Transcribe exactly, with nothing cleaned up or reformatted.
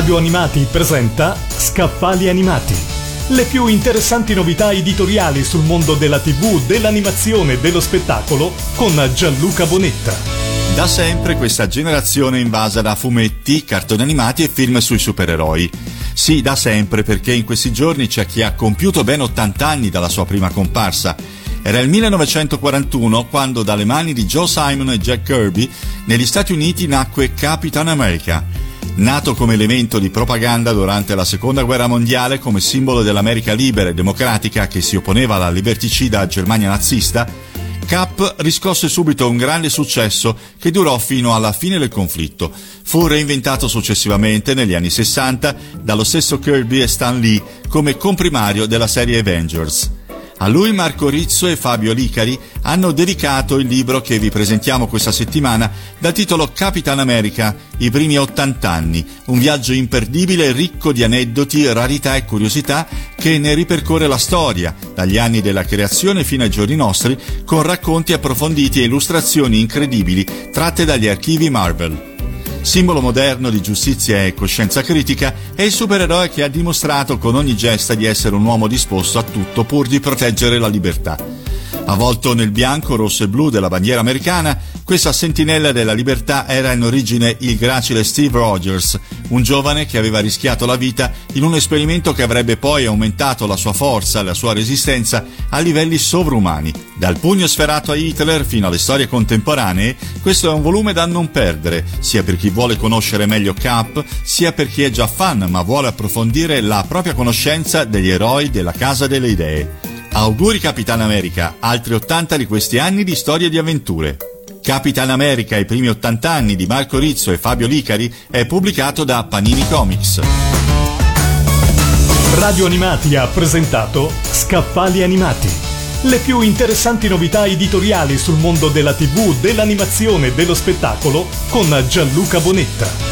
Radio Animati presenta Scaffali Animati, le più interessanti novità editoriali sul mondo della tivù, dell'animazione e dello spettacolo con Gianluca Bonetta. Da sempre questa generazione è invasa da fumetti, cartoni animati e film sui supereroi. Sì, da sempre, perché in questi giorni c'è chi ha compiuto ben ottanta anni dalla sua prima comparsa. Era il millenovecentoquarantuno quando dalle mani di Joe Simon e Jack Kirby negli Stati Uniti nacque Capitan America. Nato come elemento di propaganda durante la Seconda Guerra Mondiale come simbolo dell'America libera e democratica che si opponeva alla liberticida Germania nazista, Cap riscosse subito un grande successo che durò fino alla fine del conflitto. Fu reinventato successivamente negli anni sessanta dallo stesso Kirby e Stan Lee come comprimario della serie Avengers. A lui Marco Rizzo e Fabio Licari hanno dedicato il libro che vi presentiamo questa settimana dal titolo Capitan America, i primi ottanta anni, un viaggio imperdibile ricco di aneddoti, rarità e curiosità che ne ripercorre la storia, dagli anni della creazione fino ai giorni nostri, con racconti approfonditi e illustrazioni incredibili tratte dagli archivi Marvel. Simbolo moderno di giustizia e coscienza critica, è il supereroe che ha dimostrato con ogni gesta di essere un uomo disposto a tutto pur di proteggere la libertà. Avvolto nel bianco, rosso e blu della bandiera americana, questa sentinella della libertà era in origine il gracile Steve Rogers, un giovane che aveva rischiato la vita in un esperimento che avrebbe poi aumentato la sua forza e la sua resistenza a livelli sovrumani. Dal pugno sferrato a Hitler fino alle storie contemporanee, questo è un volume da non perdere, sia per chi vuole conoscere meglio Cap, sia per chi è già fan ma vuole approfondire la propria conoscenza degli eroi della Casa delle Idee. Auguri Capitan America, altri ottanta di questi anni di storie e di avventure. Capitan America, i primi ottanta anni di Marco Rizzo e Fabio Licari è pubblicato da Panini Comics. Radio Animati ha presentato Scaffali Animati, le più interessanti novità editoriali sul mondo della tivù, dell'animazione e dello spettacolo con Gianluca Bonetta.